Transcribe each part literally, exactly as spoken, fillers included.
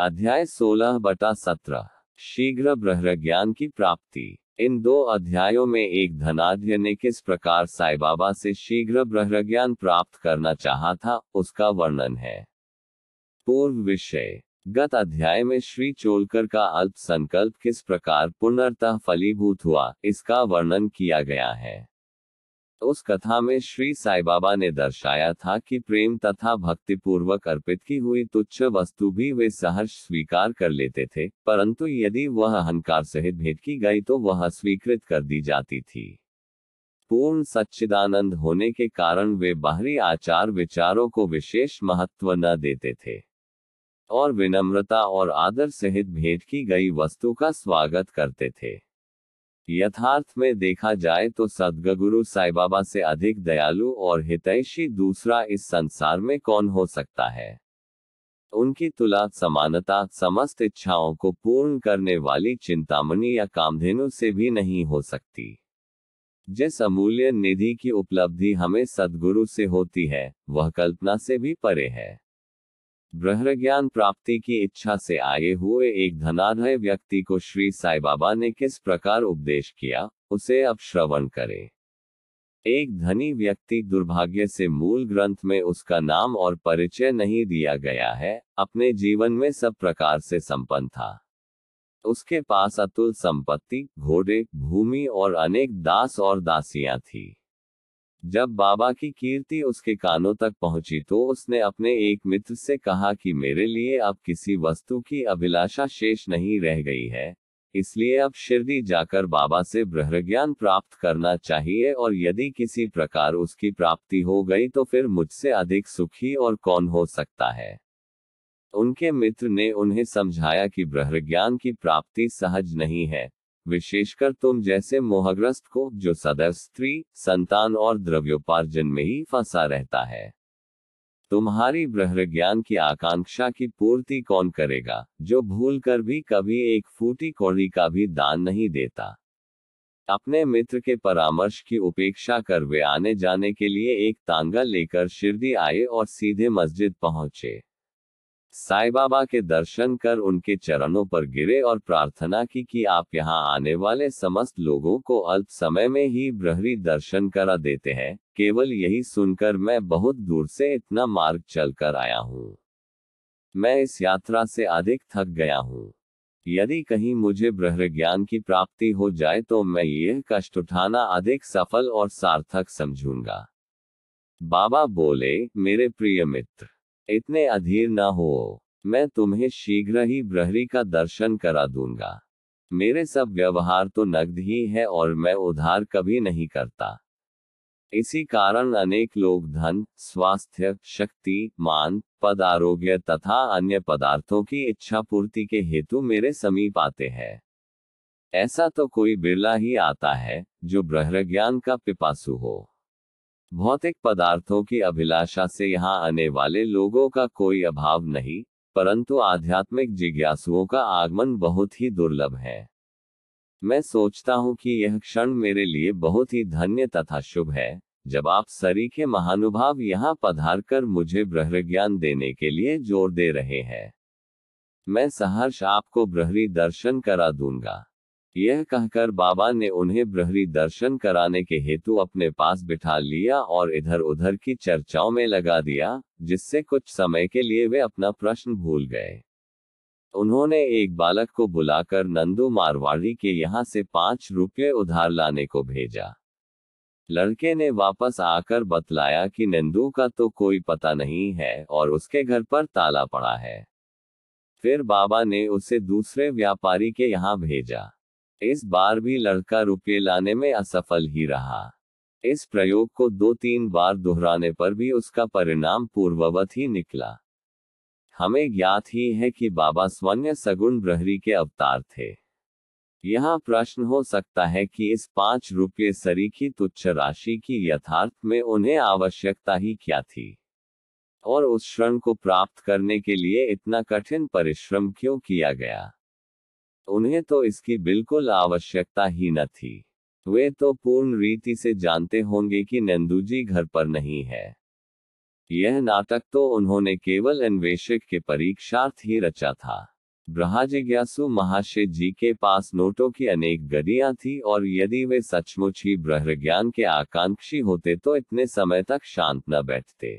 अध्याय सोलह बटा सत्रह शीघ्र ब्रह्म ज्ञान की प्राप्ति। इन दो अध्यायों में एक धनाढ्य ने किस प्रकार साईं बाबा से शीघ्र ब्रह्म ज्ञान प्राप्त करना चाहा था उसका वर्णन है। पूर्व विषय गत अध्याय में श्री चोलकर का अल्प संकल्प किस प्रकार पुनर्तः फलीभूत हुआ इसका वर्णन किया गया है। उस कथा में श्री साईं बाबा ने दर्शाया था कि प्रेम तथा भक्तिपूर्वक अर्पित की हुई तुच्छ वस्तु भी वे सहर्ष स्वीकार कर लेते थे, परंतु यदि वह अहंकार सहित भेंट की गई तो वह स्वीकृत कर दी जाती थी। पूर्ण सच्चिदानंद होने के कारण वे बाहरी आचार विचारों को विशेष महत्व न देते थे और विनम्रता और आदर सहित भेंट की गई वस्तु का स्वागत करते थे। यथार्थ में देखा जाए तो सद्गुरु साईं बाबा से अधिक दयालु और हितैषी दूसरा इस संसार में कौन हो सकता है। उनकी तुला समानता समस्त इच्छाओं को पूर्ण करने वाली चिंतामणि या कामधेनु से भी नहीं हो सकती। जिस अमूल्य निधि की उपलब्धि हमें सद्गुरु से होती है वह कल्पना से भी परे है। ब्रह्म ज्ञान प्राप्ति की इच्छा से आए हुए एक धनाढ्य व्यक्ति को श्री साईं बाबा ने किस प्रकार उपदेश किया उसे अब श्रवण करें। एक धनी व्यक्ति दुर्भाग्य से मूल ग्रंथ में उसका नाम और परिचय नहीं दिया गया है, अपने जीवन में सब प्रकार से संपन्न था। उसके पास अतुल संपत्ति, घोड़े, भूमि और अनेक दास और दासियां थीं। जब बाबा की कीर्ति उसके कानों तक पहुंची तो उसने अपने एक मित्र से कहा कि मेरे लिए अब किसी वस्तु की अभिलाषा शेष नहीं रह गई है, इसलिए अब शिरडी जाकर बाबा से ब्रह्म ज्ञान प्राप्त करना चाहिए और यदि किसी प्रकार उसकी प्राप्ति हो गई तो फिर मुझसे अधिक सुखी और कौन हो सकता है। उनके मित्र ने उन्हें समझाया कि ब्रह्म ज्ञान की प्राप्ति सहज नहीं है, विशेषकर तुम जैसे मोहग्रस्त को जो सदैव स्त्री, संतान और द्रव्योपार्जन में ही फंसा रहता है। तुम्हारी ब्रह्म ज्ञान की आकांक्षा की पूर्ति कौन करेगा जो भूलकर भी कभी एक फूटी कौड़ी का भी दान नहीं देता। अपने मित्र के परामर्श की उपेक्षा कर वे आने जाने के लिए एक तांगा लेकर शिरडी आए और सीधे मस्जिद पहुंचे। साईं बाबा के दर्शन कर उनके चरणों पर गिरे और प्रार्थना की कि आप यहाँ आने वाले समस्त लोगों को अल्प समय में ही ब्रह्म दर्शन करा देते हैं, केवल यही सुनकर मैं बहुत दूर से इतना मार्ग चलकर आया हूँ। मैं इस यात्रा से अधिक थक गया हूँ। यदि कहीं मुझे ब्रह्म ज्ञान की प्राप्ति हो जाए तो मैं यह कष्ट उठाना अधिक सफल और सार्थक समझूंगा। बाबा बोले, मेरे प्रिय मित्र, इतने अधीर न हो, मैं तुम्हें शीघ्र ही ब्रह्म का दर्शन करा दूंगा। मेरे सब व्यवहार तो नगद ही है और मैं उधार कभी नहीं करता। इसी कारण अनेक लोग धन, स्वास्थ्य, शक्ति, मान, पद, आरोग्य तथा अन्य पदार्थों की इच्छा पूर्ति के हेतु मेरे समीप आते हैं। ऐसा तो कोई बिरला ही आता है जो ब्रह्म ज्ञान का पिपासु हो। भौतिक पदार्थों की अभिलाषा से यहाँ आने वाले लोगों का कोई अभाव नहीं, परंतु आध्यात्मिक जिज्ञासुओं का आगमन बहुत ही दुर्लभ है। मैं सोचता हूँ कि यह क्षण मेरे लिए बहुत ही धन्य तथा शुभ है जब आप सरीखे महानुभाव यहाँ पधारकर मुझे ब्रह्म ज्ञान देने के लिए जोर दे रहे हैं। मैं सहर्ष आपको ब्रह्म दर्शन करा दूंगा। यह कहकर बाबा ने उन्हें ब्रह्म दर्शन कराने के हेतु अपने पास बिठा लिया और इधर उधर की चर्चाओं में लगा दिया, जिससे कुछ समय के लिए वे अपना प्रश्न भूल गए। उन्होंने एक बालक को बुलाकर नंदू मारवाड़ी के यहाँ से पांच रुपये उधार लाने को भेजा। लड़के ने वापस आकर बतलाया कि नंदू का तो कोई पता नहीं है और उसके घर पर ताला पड़ा है। फिर बाबा ने उसे दूसरे व्यापारी के यहाँ भेजा। इस बार भी लड़का रुपये लाने में असफल ही रहा। इस प्रयोग को दो तीन बार दोहराने पर भी उसका परिणाम पूर्ववत ही निकला। हमें ज्ञात ही है कि बाबा स्वयं सगुण ब्रह्म के अवतार थे। यह प्रश्न हो सकता है कि इस पांच रुपये सरीखी तुच्छ राशि की यथार्थ में उन्हें आवश्यकता ही क्या थी और उस क्षण को प्राप्त करने के लिए इतना कठिन परिश्रम क्यों किया गया। उन्हें तो इसकी बिल्कुल आवश्यकता ही न थी। वे तो पूर्ण रीति से जानते होंगे कि नंदूजी घर पर नहीं है। यह नाटक तो उन्होंने केवल अन्वेषक के परीक्षार्थ ही रचा था। ब्रह्मजिज्ञासु महाशय जी के पास नोटों की अनेक गरियां थी और यदि वे सचमुच ही ब्रह्मज्ञान के आकांक्षी होते तो इतने समय तक शांत न बैठते।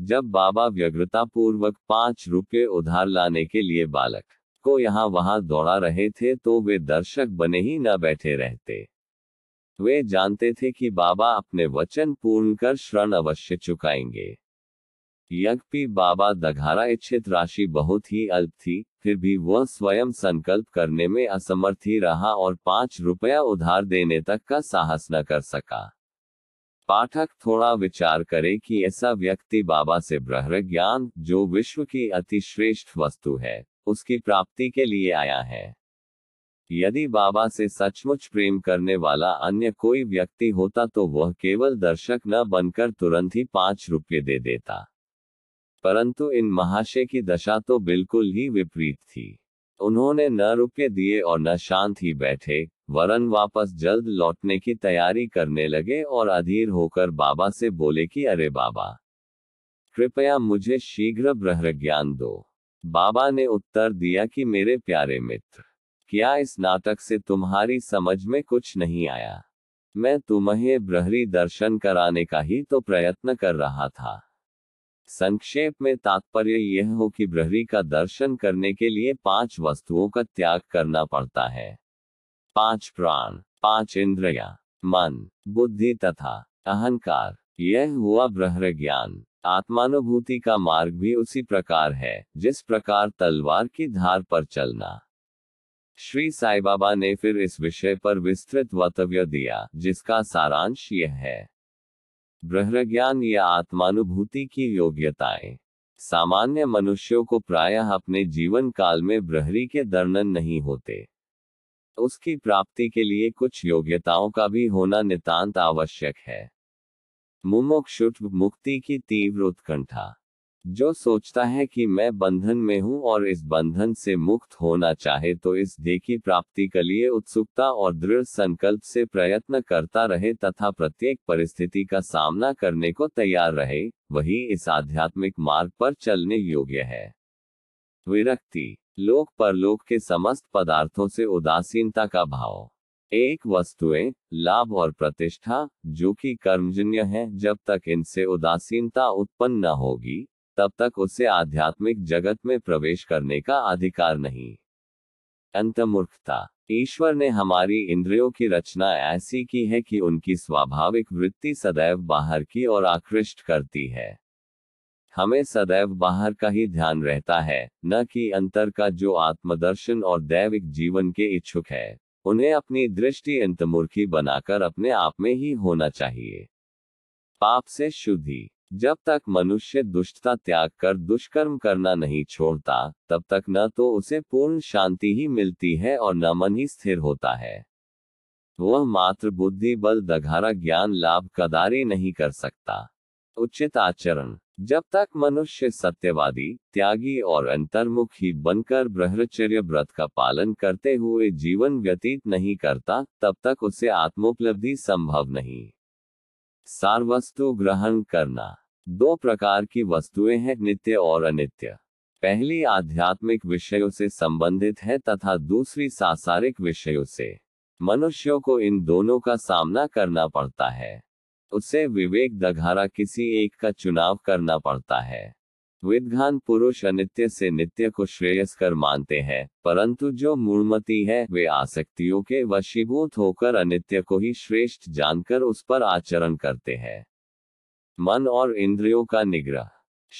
जब बाबा व्यग्रतापूर्वक पांच रुपये उधार लाने के लिए बालक को यहाँ वहां दौड़ा रहे थे तो वे दर्शक बने ही न बैठे रहते। वे जानते थे कि बाबा अपने वचन पूर्ण कर ऋण अवश्य चुकाएंगे। यद्यपि बाबा दघारा इच्छित राशि बहुत ही अल्प थी, फिर भी वह स्वयं संकल्प करने में असमर्थ ही रहा और पांच रुपया उधार देने तक का साहस न कर सका। पाठक थोड़ा विचार करे कि ऐसा व्यक्ति बाबा से ब्रह्म ज्ञान, जो विश्व की अतिश्रेष्ठ वस्तु है, उसकी प्राप्ति के लिए आया है। यदि बाबा से सचमुच प्रेम करने वाला अन्य कोई व्यक्ति होता तो वह केवल दर्शक न बनकर तुरंत ही पांच रुपये दे देता, परंतु इन महाशय की दशा तो बिल्कुल ही विपरीत थी। उन्होंने न रुपये दिए और न शांत ही बैठे, वरन वापस जल्द लौटने की तैयारी करने लगे और अधीर होकर बाबा से बोले कि अरे बाबा, कृपया मुझे शीघ्र ब्रह्म ज्ञान दो। बाबा ने उत्तर दिया कि मेरे प्यारे मित्र, क्या इस नाटक से तुम्हारी समझ में कुछ नहीं आया? मैं तुम्हें ब्रह्मी दर्शन कराने का ही तो प्रयत्न कर रहा था। संक्षेप में तात्पर्य यह हो कि ब्रह्मी का दर्शन करने के लिए पांच वस्तुओं का त्याग करना पड़ता है: पांच प्राण, पांच इंद्रियां, मन, बुद्धि तथा अहंकार। यह हुआ ब्रह्म ज्ञान। आत्मानुभूति का मार्ग भी उसी प्रकार है जिस प्रकार तलवार की धार पर चलना। श्री साईं बाबा ने फिर इस विषय पर विस्तृत वक्तव्य दिया, जिसका सारांश यह है: ब्रह्मज्ञान या आत्मानुभूति की योग्यताएं। सामान्य मनुष्यों को प्रायः अपने जीवन काल में ब्रह्म के दर्शन नहीं होते। उसकी प्राप्ति के लिए कुछ योग्यताओं का भी होना नितांत आवश्यक है। मुमुक्षुत्व मुक्ति की तीव्र उत्कंठा। जो सोचता है कि मैं बंधन में हूँ और इस बंधन से मुक्त होना चाहे तो इस ध्येय की प्राप्ति के लिए उत्सुकता और दृढ़ संकल्प से प्रयत्न करता रहे तथा प्रत्येक परिस्थिति का सामना करने को तैयार रहे, वही इस आध्यात्मिक मार्ग पर चलने योग्य है। विरक्ति, लोक परलोक के समस्त पदार्थों से उदासीनता का भाव। एक वस्तुएं, लाभ और प्रतिष्ठा, जो कि कर्मजन्य है, जब तक इनसे उदासीनता उत्पन्न न होगी तब तक उसे आध्यात्मिक जगत में प्रवेश करने का अधिकार नहीं। अंतर्मुखता। ईश्वर ने हमारी इंद्रियों की रचना ऐसी की है कि उनकी स्वाभाविक वृत्ति सदैव बाहर की ओर आकृष्ट करती है। हमें सदैव बाहर का ही ध्यान रहता है, न कि अंतर का, जो आत्मदर्शन और दैविक जीवन के इच्छुक है। उन्हें अपनी दृष्टि अंतर्मुखी बनाकर अपने आप में ही होना चाहिए। पाप से शुद्धि। जब तक मनुष्य दुष्टता त्याग कर दुष्कर्म करना नहीं छोड़ता तब तक न तो उसे पूर्ण शांति ही मिलती है और न मन ही स्थिर होता है। वह मात्र बुद्धि बल दघारा ज्ञान लाभ कदारी नहीं कर सकता। उचित आचरण। जब तक मनुष्य सत्यवादी, त्यागी और अंतर्मुखी बनकर ब्रह्मचर्य व्रत का पालन करते हुए जीवन व्यतीत नहीं करता तब तक उसे आत्मोपलब्धि संभव नहीं। सारवस्तु ग्रहण करना। दो प्रकार की वस्तुएं हैं, नित्य और अनित्य। पहली आध्यात्मिक विषयों से संबंधित है तथा दूसरी सांसारिक विषयों से। मनुष्यों को इन दोनों का सामना करना पड़ता है। उसे विवेक दघारा किसी एक का चुनाव करना पड़ता है। विद्वान पुरुष अनित्य से नित्य को श्रेयस्कर मानते हैं, परंतु जो मूर्मती है वे आसक्तियों के वशीभूत होकर अनित्य को ही श्रेष्ठ जानकर उस पर आचरण करते हैं। मन और इंद्रियों का निग्रह।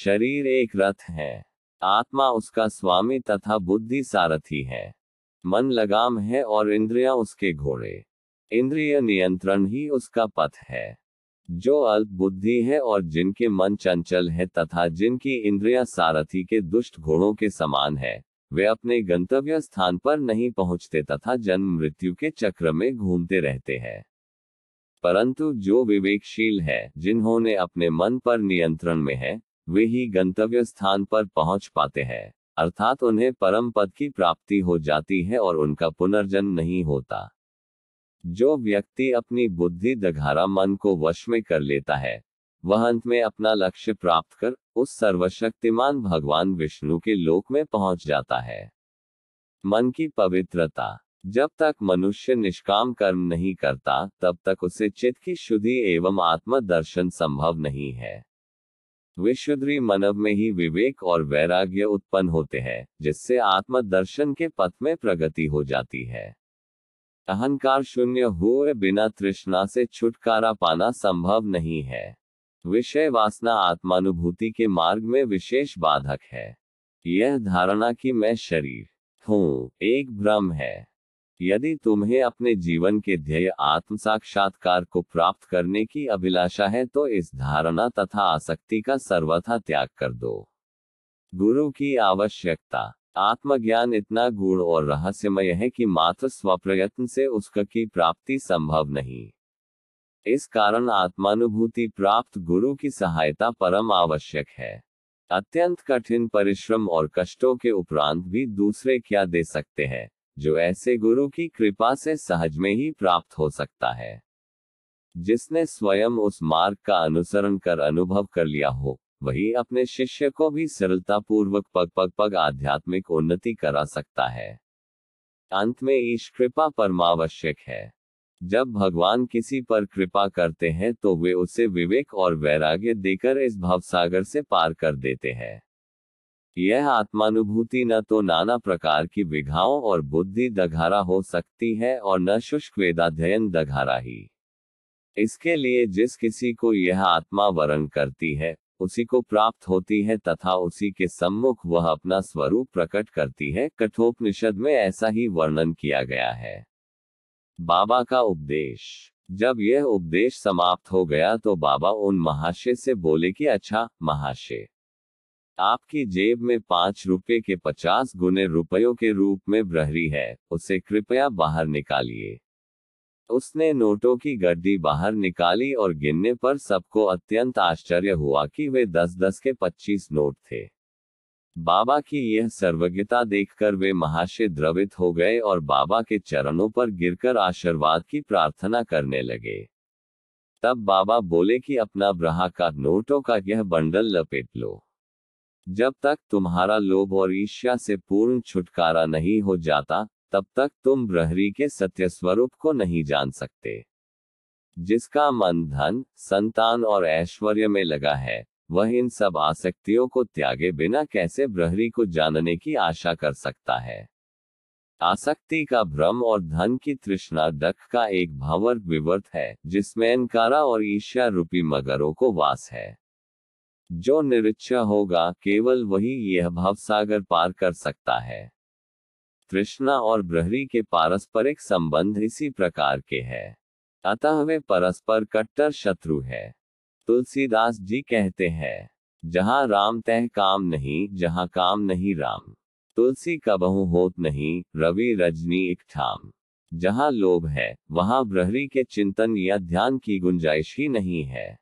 शरीर एक रथ है, आत्मा उसका स्वामी तथा बुद्धि सारथी है। मन लगाम है और इंद्रियां उसके घोड़े। इंद्रिय नियंत्रण ही उसका पथ है। जो अल्प बुद्धि है और जिनके मन चंचल है तथा जिनकी इंद्रियां सारथी के दुष्ट घोड़ों के समान है, वे अपने गंतव्य स्थान पर नहीं पहुंचते तथा जन्म मृत्यु के चक्र में घूमते रहते हैं। परंतु जो विवेकशील है, जिन्होंने अपने मन पर नियंत्रण में है, वे ही गंतव्य स्थान पर पहुंच पाते हैं, अर्थात उन्हें परम पद की प्राप्ति हो जाती है और उनका पुनर्जन्म नहीं होता। जो व्यक्ति अपनी बुद्धि दघारा मन को वश में कर लेता है, वह अंत में अपना लक्ष्य प्राप्त कर उस सर्वशक्तिमान भगवान विष्णु के लोक में पहुंच जाता है। मन की पवित्रता। जब तक मनुष्य निष्काम कर्म नहीं करता तब तक उसे चित्त की शुद्धि एवं आत्म दर्शन संभव नहीं है। विशुद्धि मनव में ही विवेक और वैराग्य उत्पन्न होते हैं, जिससे आत्म दर्शन के पथ में प्रगति हो जाती है। अहंकार शून्य हुए बिना तृष्णा से छुटकारा पाना संभव नहीं है। विषय वासना आत्मानुभूति के मार्ग में विशेष बाधक है। यह धारणा कि मैं शरीर हूँ एक भ्रम है। यदि तुम्हें अपने जीवन के ध्येय आत्म साक्षात्कार को प्राप्त करने की अभिलाषा है तो इस धारणा तथा आसक्ति का सर्वथा त्याग कर दो। गुरु की आवश्यकता। आत्मज्ञान इतना गूढ़ और रहस्यमय है कि मात्र स्वप्रयत्न से उसकी प्राप्ति संभव नहीं। इस कारण आत्मानुभूति प्राप्त गुरु की सहायता परम आवश्यक है। अत्यंत कठिन परिश्रम और कष्टों के उपरांत भी दूसरे क्या दे सकते हैं जो ऐसे गुरु की कृपा से सहज में ही प्राप्त हो सकता है। जिसने स्वयं उस मार्ग का अनुसरण कर अनुभव कर लिया हो वही अपने शिष्य को भी सरलतापूर्वक पग पग पग आध्यात्मिक उन्नति करा सकता है। अंत में ईश कृपा परमावश्यक है। जब भगवान किसी पर कृपा करते हैं तो वे उसे विवेक और वैराग्य देकर इस भवसागर से पार कर देते हैं। यह आत्मानुभूति न तो नाना प्रकार की विघाओं और बुद्धि दघारा हो सकती है और न शुष्क वेदाध्ययन दघारा ही। इसके लिए जिस किसी को यह आत्मा वरण करती है उसी को प्राप्त होती है तथा उसी के सम्मुख वह अपना स्वरूप प्रकट करती है। कठोपनिषद में ऐसा ही वर्णन किया गया है। बाबा का उपदेश। जब यह उपदेश समाप्त हो गया तो बाबा उन महाशय से बोले कि अच्छा महाशय, आपकी जेब में पांच रुपये के पचास गुने रुपयों के रूप में ब्रहरी है, उसे कृपया बाहर निकालिए। उसने नोटों की गड्डी बाहर निकाली और गिनने पर सबको अत्यंत आश्चर्य हुआ कि वे दस दस के पच्चीस नोट थे। बाबा की यह सर्वज्ञता देखकर वे महाशय द्रवित हो गए और बाबा के चरणों पर गिरकर आशीर्वाद की प्रार्थना करने लगे। तब बाबा बोले कि अपना ब्रहा का नोटों का यह बंडल लपेट लो। जब तक तुम्हारा लोभ और ईर्ष्या से पूर्ण छुटकारा नहीं हो जाता तब तक तुम ब्रह्री के सत्य स्वरूप को नहीं जान सकते। जिसका मन धन संतान और ऐश्वर्य में लगा है वह इन सब आसक्तियों को त्यागे बिना कैसे ब्रह्री को जानने की आशा कर सकता है। आसक्ति का भ्रम और धन की तृष्णा डक का एक भावर्त विवर्त है जिसमें अहंकारा और ईर्ष्या रूपी मगरों को वास है। जो निरीक्ष होगा केवल वही यह भवसागर पार कर सकता है। तृष्णा और ब्रह्री के पारस्परिक संबंध इसी प्रकार के हैं, अतः वे परस्पर कट्टर शत्रु हैं। तुलसीदास जी कहते हैं, जहाँ राम तह काम नहीं, जहाँ काम नहीं राम। तुलसी कबहु होत नहीं, रवि रजनी एक ठाम। जहाँ लोभ है वहाँ ब्रह्री के चिंतन या ध्यान की गुंजाइश ही नहीं है।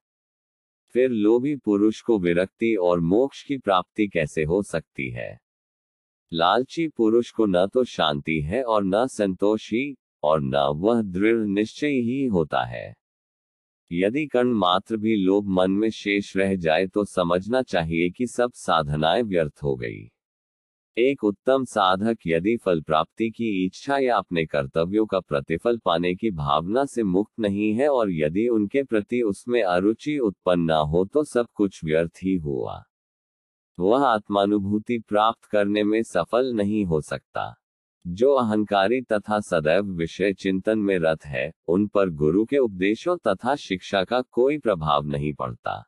फिर लोभी पुरुष को विरक्ति और मोक्ष की प्राप्ति कैसे हो सकती है? लालची पुरुष को न तो शांति है और न संतोष ही और न वह दृढ़ निश्चय ही होता है। यदि कण मात्र भी लोभ मन में शेष रह जाए तो समझना चाहिए कि सब साधनाएं व्यर्थ हो गई। एक उत्तम साधक यदि फल प्राप्ति की इच्छा या अपने कर्तव्यों का प्रतिफल पाने की भावना से मुक्त नहीं है और यदि उनके प्रति उसमें अरुचि उत्पन्न न हो तो सब कुछ व्यर्थ ही हुआ। वह आत्मानुभूति प्राप्त करने में सफल नहीं हो सकता। जो अहंकारी तथा सदैव विषय चिंतन में रत है उन पर गुरु के उपदेशों तथा शिक्षा का कोई प्रभाव नहीं पड़ता।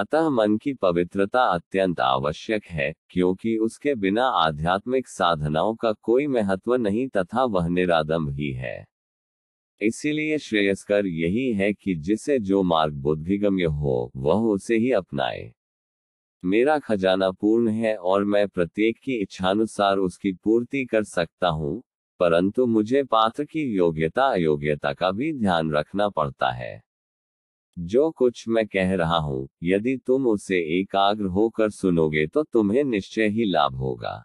अतः मन की पवित्रता अत्यंत आवश्यक है क्योंकि उसके बिना आध्यात्मिक साधनाओं का कोई महत्व नहीं तथा वह निरादम ही है। इसीलिए श्रेयस्कर यही है कि जिसे जो मार्ग बोधगम्य हो वह उसे ही अपनाए। मेरा खजाना पूर्ण है और मैं प्रत्येक की इच्छानुसार उसकी पूर्ति कर सकता हूँ, परंतु मुझे पात्र की योग्यता अयोग्यता का भी ध्यान रखना पड़ता है। जो कुछ मैं कह रहा हूँ यदि तुम उसे एकाग्र होकर सुनोगे तो तुम्हें निश्चय ही लाभ होगा।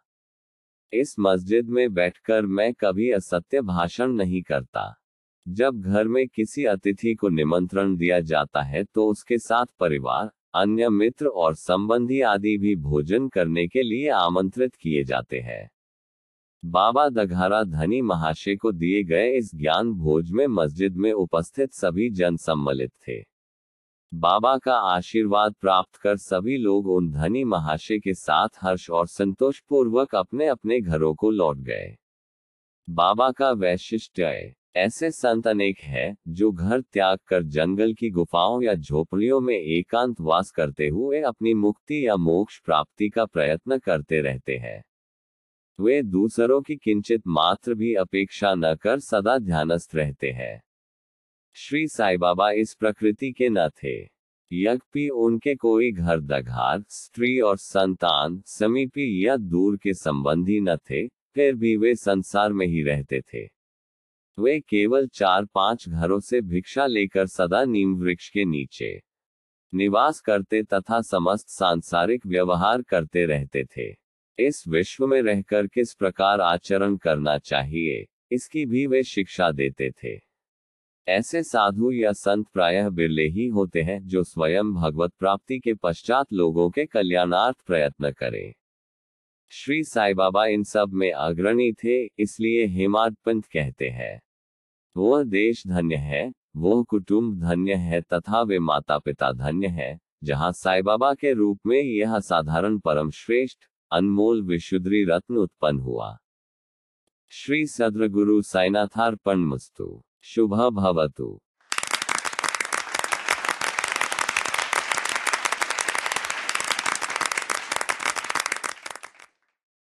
इस मस्जिद में बैठकर मैं कभी असत्य भाषण नहीं करता। जब घर में किसी अतिथि को निमंत्रण दिया जाता है तो उसके साथ परिवार, अन्य मित्र और संबंधी आदि भी भोजन करने के लिए आमंत्रित किए जाते हैं। बाबा दघारा धनी महाशय को दिए गए इस ज्ञान भोज में मस्जिद में उपस्थित सभी जन सम्मिलित थे। बाबा का आशीर्वाद प्राप्त कर सभी लोग उन धनी महाशय के साथ हर्ष और संतोष पूर्वक अपने अपने घरों को लौट गए। बाबा का वैशिष्ट्य, ऐसे संत अनेक हैं जो घर त्याग कर जंगल की गुफाओं या झोपड़ियों में एकांत वास करते हुए अपनी मुक्ति या मोक्ष प्राप्ति का प्रयत्न करते रहते हैं। वे दूसरों की किंचित मात्र भी अपेक्षा न कर सदा ध्यानस्थ रहते हैं। श्री साई बाबा इस प्रकृति के न थे। यद्यपि उनके कोई घर दघार, स्त्री और संतान, समीपी या दूर के संबंधी न थे, फिर भी वे संसार में ही रहते थे। वे केवल चार पांच घरों से भिक्षा लेकर सदा नीम वृक्ष के नीचे निवास करते तथा समस्त सांसारिक व्यवहार करते रहते थे। इस विश्व में रहकर किस प्रकार आचरण करना चाहिए, इसकी भी वे शिक्षा देते थे। ऐसे साधु या संत प्रायः बिरले ही होते हैं जो स्वयं भगवत प्राप्ति के पश्चात लोगों के कल्याणार्थ प्रयत्न करें। श्री साई बाबा इन सब में अग्रणी थे, इसलिए हेमाडपंथ कहते हैं। वह देश धन्य है, वह कुटुंब धन्य है तथा वे माता पिता धन्य हैं, जहाँ साई बाबा के रूप में यह असाधारण परम श्रेष्ठ अनमोल विशुद्री रत्न उत्पन्न हुआ। श्री सद्गुरु साईनाथार्पणमस्तु। शुभ भवतु।